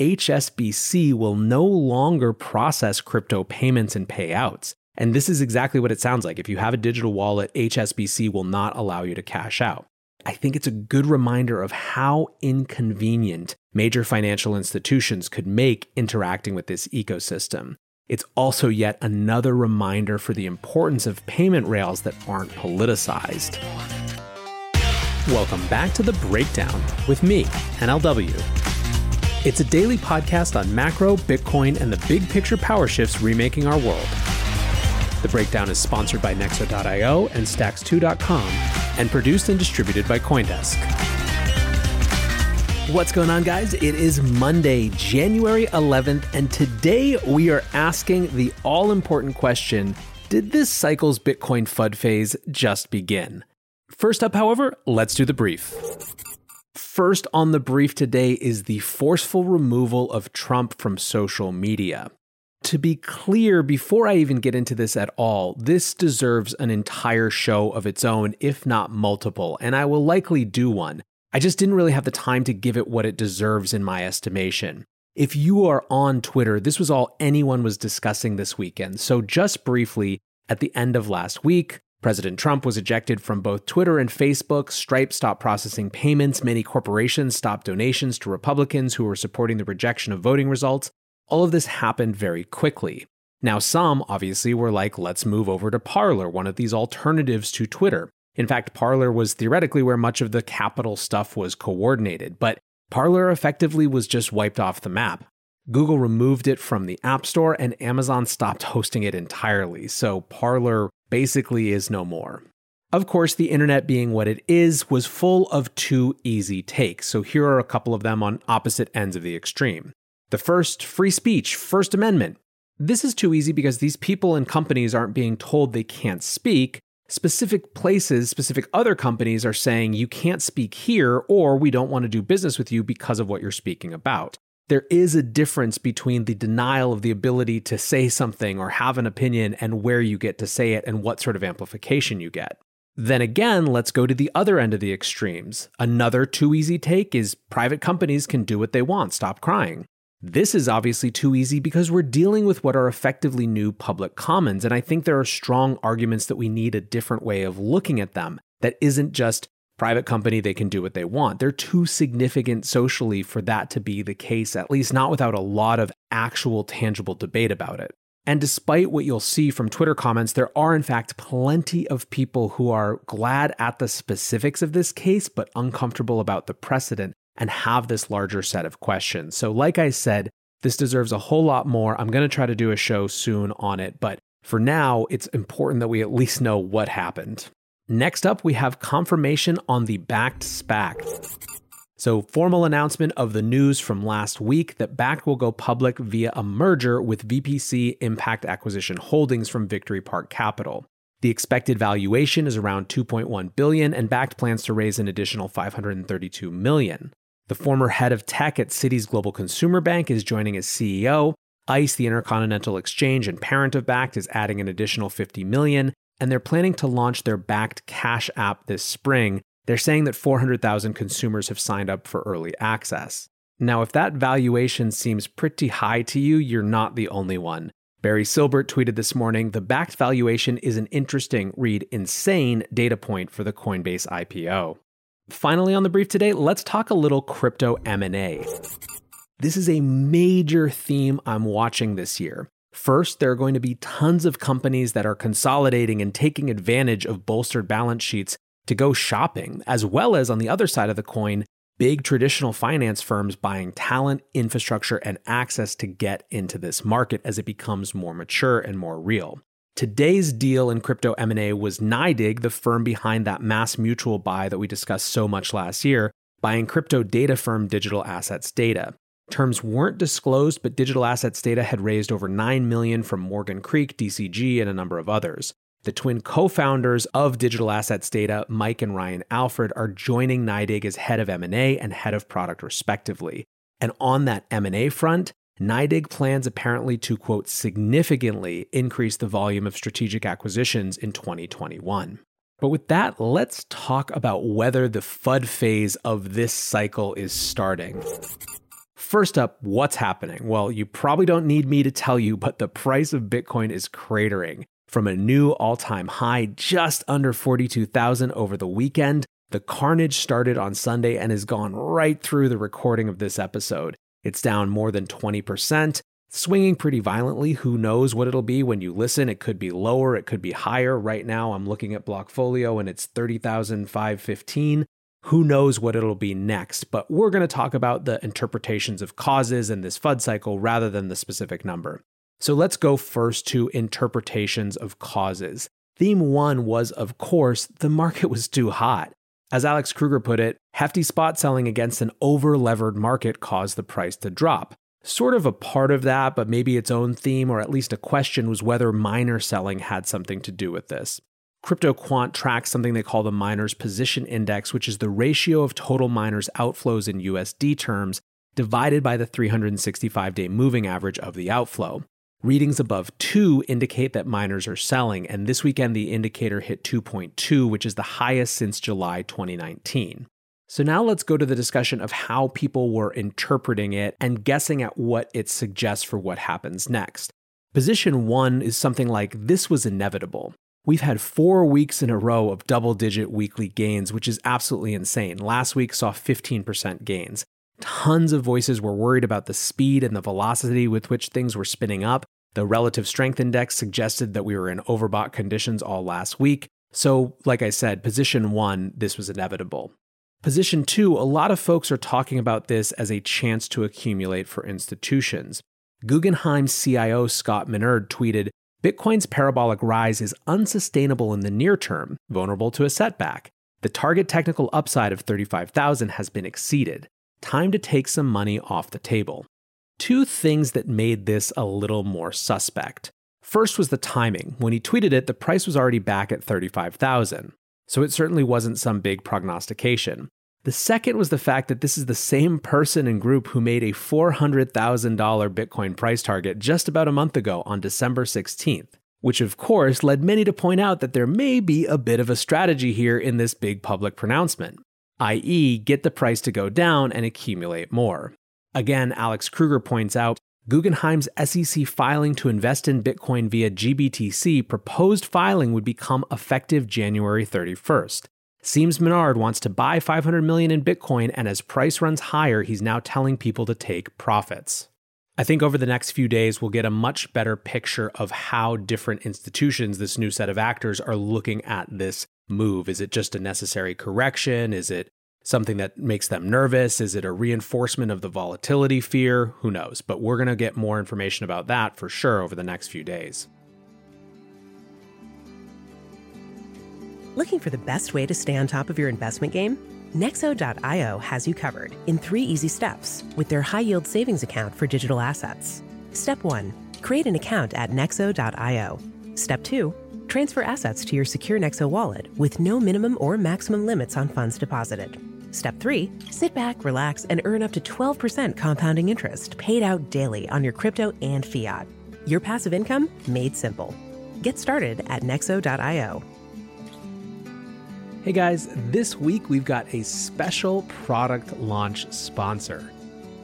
HSBC will no longer process crypto payments and payouts. And this is exactly what it sounds like. If you have a digital wallet, HSBC will not allow you to cash out. I think it's a good reminder of how inconvenient major financial institutions could make interacting with this ecosystem. It's also yet another reminder for the importance of payment rails that aren't politicized. Welcome back to The Breakdown with me, NLW. It's a daily podcast on macro, Bitcoin, and the big picture power shifts remaking our world. The Breakdown is sponsored by Nexo.io and Stacks2.com and produced and distributed by Coindesk. What's going on, guys? It is Monday, January 11th, and today we are asking the all-important question, did this cycle's Bitcoin FUD phase just begin? First up, however, let's do the brief. First on the brief today is the forceful removal of Trump from social media. To be clear, before I even get into this at all, this deserves an entire show of its own, if not multiple, and I will likely do one. I just didn't really have the time to give it what it deserves in my estimation. If you are on Twitter, this was all anyone was discussing this weekend. So just briefly, at the end of last week, President Trump was ejected from both Twitter and Facebook. Stripe stopped processing payments. Many corporations stopped donations to Republicans who were supporting the rejection of voting results. All of this happened very quickly. Now, some obviously were like, let's move over to Parler, one of these alternatives to Twitter. In fact, Parler was theoretically where much of the capital stuff was coordinated, but Parler effectively was just wiped off the map. Google removed it from the App Store and Amazon stopped hosting it entirely, so Parler basically is no more. Of course, the internet being what it is was full of two easy takes, so here are a couple of them on opposite ends of the extreme. The first, free speech, First Amendment. This is too easy because these people and companies aren't being told they can't speak. Specific places, specific other companies are saying you can't speak here or we don't want to do business with you because of what you're speaking about. There is a difference between the denial of the ability to say something or have an opinion and where you get to say it and what sort of amplification you get. Then again, let's go to the other end of the extremes. Another too easy take is private companies can do what they want. Stop crying. This is obviously too easy because we're dealing with what are effectively new public commons, and I think there are strong arguments that we need a different way of looking at them that isn't just private company, they can do what they want. They're too significant socially for that to be the case, at least not without a lot of actual tangible debate about it. And despite what you'll see from Twitter comments, there are in fact plenty of people who are glad at the specifics of this case, but uncomfortable about the precedent and have this larger set of questions. So like I said, this deserves a whole lot more. I'm going to try to do a show soon on it, but for now, it's important that we at least know what happened. Next up, we have confirmation on the Bakkt SPAC. So formal announcement of the news from last week that Bakkt will go public via a merger with VPC Impact Acquisition Holdings from Victory Park Capital. The expected valuation is around $2.1 billion, and Bakkt plans to raise an additional $532 million. The former head of tech at Citi's Global Consumer Bank is joining as CEO. ICE, the Intercontinental Exchange and parent of Bakkt, is adding an additional $50 million, and they're planning to launch their Bakkt Cash app this spring. They're saying that 400,000 consumers have signed up for early access. Now, if that valuation seems pretty high to you, you're not the only one. Barry Silbert tweeted this morning, the Bakkt valuation is an interesting, read insane, data point for the Coinbase IPO. Finally on the brief today, let's talk a little crypto M&A. This is a major theme I'm watching this year. First, there are going to be tons of companies that are consolidating and taking advantage of bolstered balance sheets to go shopping, as well as, on the other side of the coin, big traditional finance firms buying talent, infrastructure, and access to get into this market as it becomes more mature and more real. Today's deal in crypto M&A was NYDIG, the firm behind that MassMutual buy that we discussed so much last year, buying crypto data firm Digital Assets Data. Terms weren't disclosed, but Digital Assets Data had raised over $9 million from Morgan Creek, DCG, and a number of others. The twin co-founders of Digital Assets Data, Mike and Brian Alford, are joining NYDIG as head of M&A and head of product, respectively. And on that M&A front, NYDIG plans apparently to, quote, significantly increase the volume of strategic acquisitions in 2021. But with that, let's talk about whether the FUD phase of this cycle is starting. First up, what's happening? Well, you probably don't need me to tell you, but the price of Bitcoin is cratering. From a new all-time high just under 42,000 over the weekend, the carnage started on Sunday and has gone right through the recording of this episode. It's down more than 20%, swinging pretty violently. Who knows what it'll be when you listen? It could be lower, it could be higher. Right now, I'm looking at Blockfolio and it's 30,515. Who knows what it'll be next? But we're going to talk about the interpretations of causes in this FUD cycle rather than the specific number. So let's go first to interpretations of causes. Theme one was, of course, the market was too hot. As Alex Kruger put it, hefty spot selling against an over-levered market caused the price to drop. Sort of a part of that, but maybe its own theme, or at least a question, was whether miner selling had something to do with this. CryptoQuant tracks something they call the Miners Position Index, which is the ratio of total miners' outflows in USD terms divided by the 365-day moving average of the outflow. Readings above 2 indicate that miners are selling, and this weekend the indicator hit 2.2, which is the highest since July 2019. So now let's go to the discussion of how people were interpreting it and guessing at what it suggests for what happens next. Position 1 is something like, this was inevitable. We've had 4 weeks in a row of double-digit weekly gains, which is absolutely insane. Last week saw 15% gains. Tons of voices were worried about the speed and the velocity with which things were spinning up. The relative strength index suggested that we were in overbought conditions all last week. So, like I said, position 1, this was inevitable. Position 2, a lot of folks are talking about this as a chance to accumulate for institutions. Guggenheim CIO Scott Minerd tweeted, "Bitcoin's parabolic rise is unsustainable in the near term, vulnerable to a setback. The target technical upside of 35,000 has been exceeded. Time to take some money off the table." Two things that made this a little more suspect. First was the timing. When he tweeted it, the price was already back at 35,000, so it certainly wasn't some big prognostication. The second was the fact that this is the same person and group who made a $400,000 Bitcoin price target just about a month ago on December 16th, which of course led many to point out that there may be a bit of a strategy here in this big public pronouncement, i.e., get the price to go down and accumulate more. Again, Alex Kruger points out, Guggenheim's SEC filing to invest in Bitcoin via GBTC proposed filing would become effective January 31st. Seems Minerd wants to buy $500 million in Bitcoin, and as price runs higher, he's now telling people to take profits. I think over the next few days, we'll get a much better picture of how different institutions, this new set of actors, are looking at this move. Is it just a necessary correction? Is it something that makes them nervous? Is it a reinforcement of the volatility fear? Who knows? But we're going to get more information about that for sure over the next few days. Looking for the best way to stay on top of your investment game? Nexo.io has you covered in 3 easy steps with their high-yield savings account for digital assets. Step 1, create an account at Nexo.io. Step 2, transfer assets to your secure Nexo wallet with no minimum or maximum limits on funds deposited. Step 3, sit back, relax, and earn up to 12% compounding interest paid out daily on your crypto and fiat. Your passive income made simple. Get started at Nexo.io. Hey guys, this week we've got a special product launch sponsor.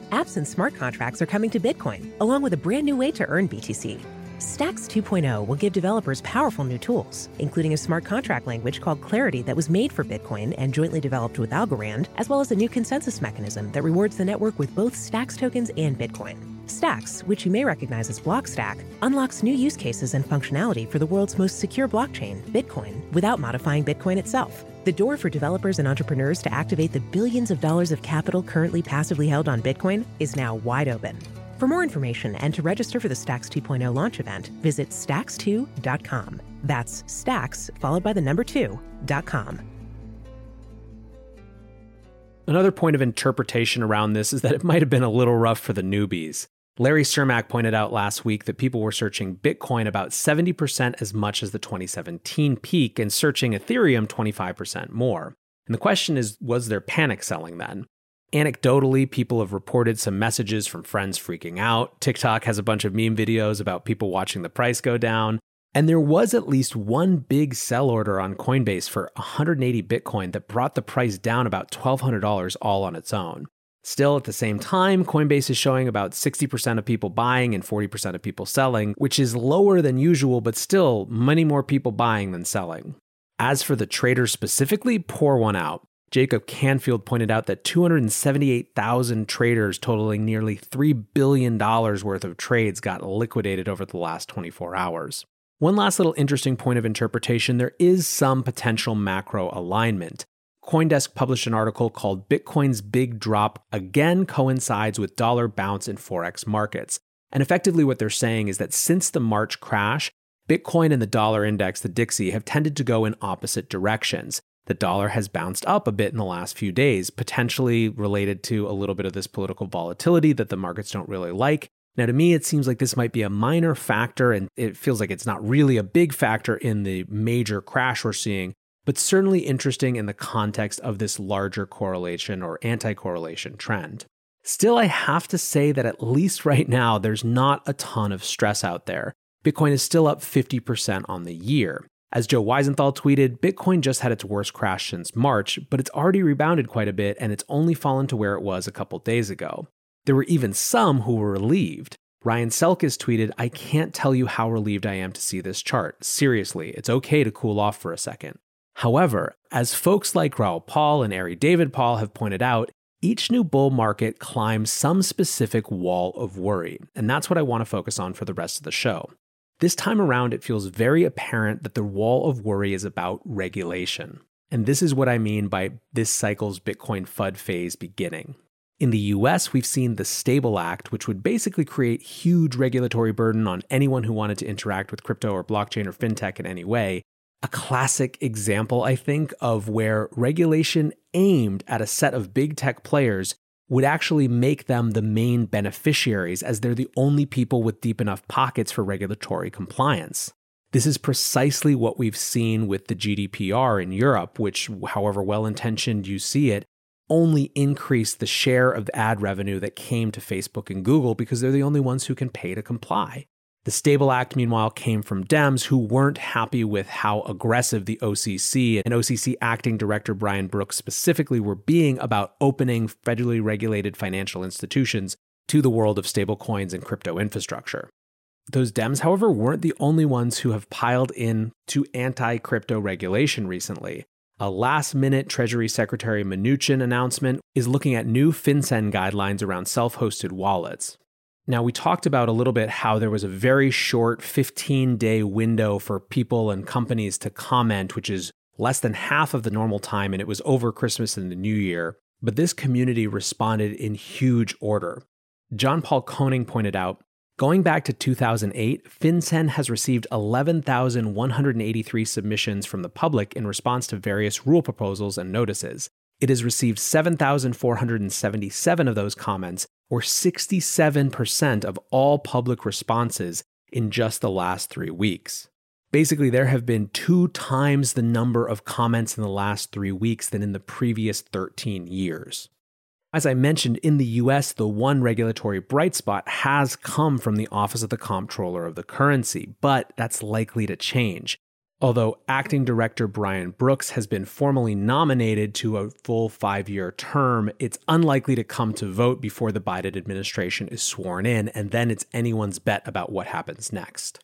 Apps and smart contracts are coming to Bitcoin, along with a brand new way to earn BTC. Stacks 2.0 will give developers powerful new tools, including a smart contract language called Clarity that was made for Bitcoin and jointly developed with Algorand, as well as a new consensus mechanism that rewards the network with both Stacks tokens and Bitcoin. Stacks, which you may recognize as Blockstack, unlocks new use cases and functionality for the world's most secure blockchain, Bitcoin, without modifying Bitcoin itself. The door for developers and entrepreneurs to activate the billions of dollars of capital currently passively held on Bitcoin is now wide open. For more information and to register for the Stacks 2.0 launch event, visit Stacks2.com. That's Stacks followed by the number 2.com. Another point of interpretation around this is that it might have been a little rough for the newbies. Larry Cermak pointed out last week that people were searching Bitcoin about 70% as much as the 2017 peak and searching Ethereum 25% more. And the question is, was there panic selling then? Anecdotally, people have reported some messages from friends freaking out. TikTok has a bunch of meme videos about people watching the price go down. And there was at least one big sell order on Coinbase for 180 Bitcoin that brought the price down about $1,200 all on its own. Still, at the same time, Coinbase is showing about 60% of people buying and 40% of people selling, which is lower than usual, but still many more people buying than selling. As for the traders specifically, pour one out. Jacob Canfield pointed out that 278,000 traders totaling nearly $3 billion worth of trades got liquidated over the last 24 hours. One last little interesting point of interpretation, there is some potential macro alignment. Coindesk published an article called Bitcoin's Big Drop Again Coincides with Dollar Bounce in Forex Markets. And effectively what they're saying is that since the March crash, Bitcoin and the dollar index, the DXY, have tended to go in opposite directions. The dollar has bounced up a bit in the last few days, potentially related to a little bit of this political volatility that the markets don't really like. Now, to me, it seems like this might be a minor factor, and it feels like it's not really a big factor in the major crash we're seeing, but certainly interesting in the context of this larger correlation or anti-correlation trend. Still, I have to say that at least right now, there's not a ton of stress out there. Bitcoin is still up 50% on the year. As Joe Weisenthal tweeted, Bitcoin just had its worst crash since March, but it's already rebounded quite a bit, and it's only fallen to where it was a couple days ago. There were even some who were relieved. Ryan Selkis tweeted, "I can't tell you how relieved I am to see this chart. Seriously, it's okay to cool off for a second." However, as folks like Raul Paul and Ari David Paul have pointed out, each new bull market climbs some specific wall of worry, and that's what I want to focus on for the rest of the show. This time around, it feels very apparent that the wall of worry is about regulation. And this is what I mean by this cycle's Bitcoin FUD phase beginning. In the US, we've seen the Stable Act, which would basically create huge regulatory burden on anyone who wanted to interact with crypto or blockchain or fintech in any way. A classic example, I think, of where regulation aimed at a set of big tech players would actually make them the main beneficiaries, as they're the only people with deep enough pockets for regulatory compliance. This is precisely what we've seen with the GDPR in Europe, which, however well-intentioned you see it, only increased the share of the ad revenue that came to Facebook and Google because they're the only ones who can pay to comply. The Stable Act, meanwhile, came from Dems who weren't happy with how aggressive the OCC and OCC Acting Director Brian Brooks specifically were being about opening federally regulated financial institutions to the world of stablecoins and crypto infrastructure. Those Dems, however, weren't the only ones who have piled in to anti-crypto regulation recently. A last-minute Treasury Secretary Mnuchin announcement is looking at new FinCEN guidelines around self-hosted wallets. Now, we talked about a little bit how there was a very short 15-day window for people and companies to comment, which is less than half of the normal time, and it was over Christmas and the New Year. But this community responded in huge order. John Paul Koning pointed out, going back to 2008, FinCEN has received 11,183 submissions from the public in response to various rule proposals and notices. It has received 7,477 of those comments, or 67% of all public responses in just the last 3 weeks. Basically, there have been 2 times the number of comments in the last 3 weeks than in the previous 13 years. As I mentioned, in the US, the one regulatory bright spot has come from the Office of the Comptroller of the Currency, but that's likely to change. Although Acting Director Brian Brooks has been formally nominated to a full 5-year term, it's unlikely to come to vote before the Biden administration is sworn in, and then it's anyone's bet about what happens next.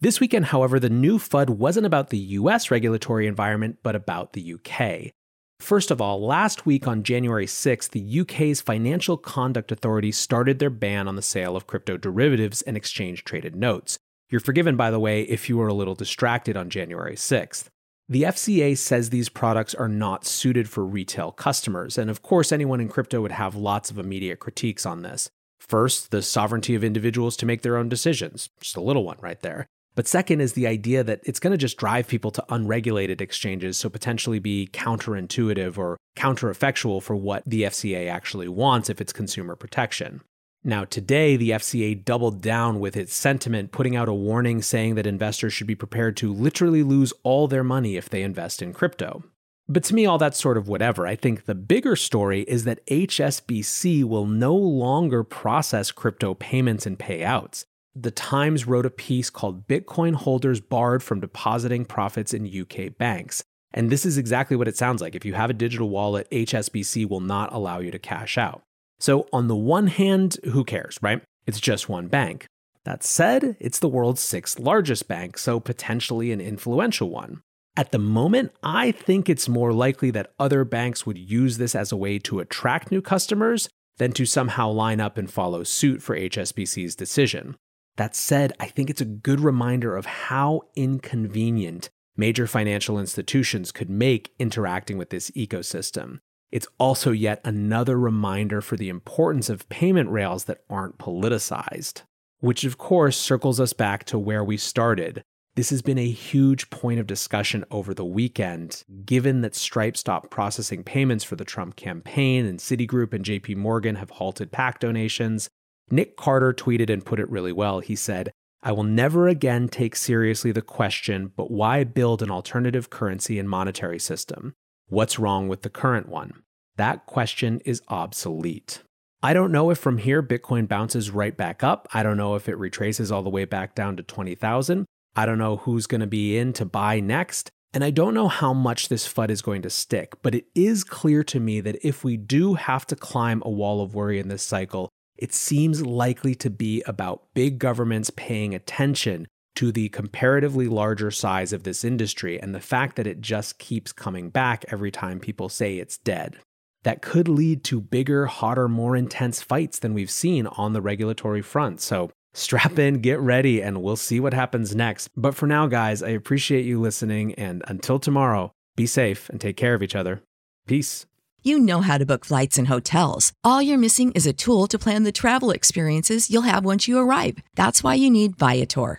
This weekend, however, the new FUD wasn't about the US regulatory environment, but about the UK. First of all, last week on January 6th, the UK's Financial Conduct Authority started their ban on the sale of crypto derivatives and exchange-traded notes. You're forgiven, by the way, if you were a little distracted on January 6th. The FCA says these products are not suited for retail customers, and of course anyone in crypto would have lots of immediate critiques on this. First, the sovereignty of individuals to make their own decisions, just a little one right there. But second is the idea that it's going to just drive people to unregulated exchanges, so potentially be counterintuitive or countereffectual for what the FCA actually wants if it's consumer protection. Now, today, the FCA doubled down with its sentiment, putting out a warning saying that investors should be prepared to literally lose all their money if they invest in crypto. But to me, all that's sort of whatever. I think the bigger story is that HSBC will no longer process crypto payments and payouts. The Times wrote a piece called Bitcoin Holders Barred from Depositing Profits in UK Banks. And this is exactly what it sounds like. If you have a digital wallet, HSBC will not allow you to cash out. So on the one hand, who cares, right? It's just one bank. That said, it's the world's sixth largest bank, so potentially an influential one. At the moment, I think it's more likely that other banks would use this as a way to attract new customers than to somehow line up and follow suit for HSBC's decision. That said, I think it's a good reminder of how inconvenient major financial institutions could make interacting with this ecosystem. It's also yet another reminder for the importance of payment rails that aren't politicized, which of course circles us back to where we started. This has been a huge point of discussion over the weekend, given that Stripe stopped processing payments for the Trump campaign and Citigroup and JP Morgan have halted PAC donations. Nick Carter tweeted and put it really well. He said, "I will never again take seriously the question, but why build an alternative currency and monetary system? What's wrong with the current one? That question is obsolete." I don't know if from here Bitcoin bounces right back up. I don't know if it retraces all the way back down to 20,000. I don't know who's going to be in to buy next. And I don't know how much this FUD is going to stick, but it is clear to me that if we do have to climb a wall of worry in this cycle, it seems likely to be about big governments paying attention to the comparatively larger size of this industry and the fact that it just keeps coming back every time people say it's dead. That could lead to bigger, hotter, more intense fights than we've seen on the regulatory front. So strap in, get ready, and we'll see what happens next. But for now, guys, I appreciate you listening, and until tomorrow, be safe and take care of each other. Peace. You know how to book flights and hotels. All you're missing is a tool to plan the travel experiences you'll have once you arrive. That's why you need Viator.